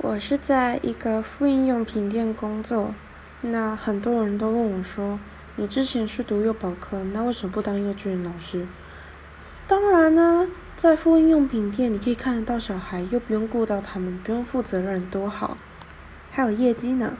我是在一个复印用品店工作，那很多人都问我说，你之前是读幼保科，那为什么不当幼稚园老师？当然啦，在复印用品店你可以看得到小孩，又不用顾到他们，不用负责任，多好，还有业绩呢。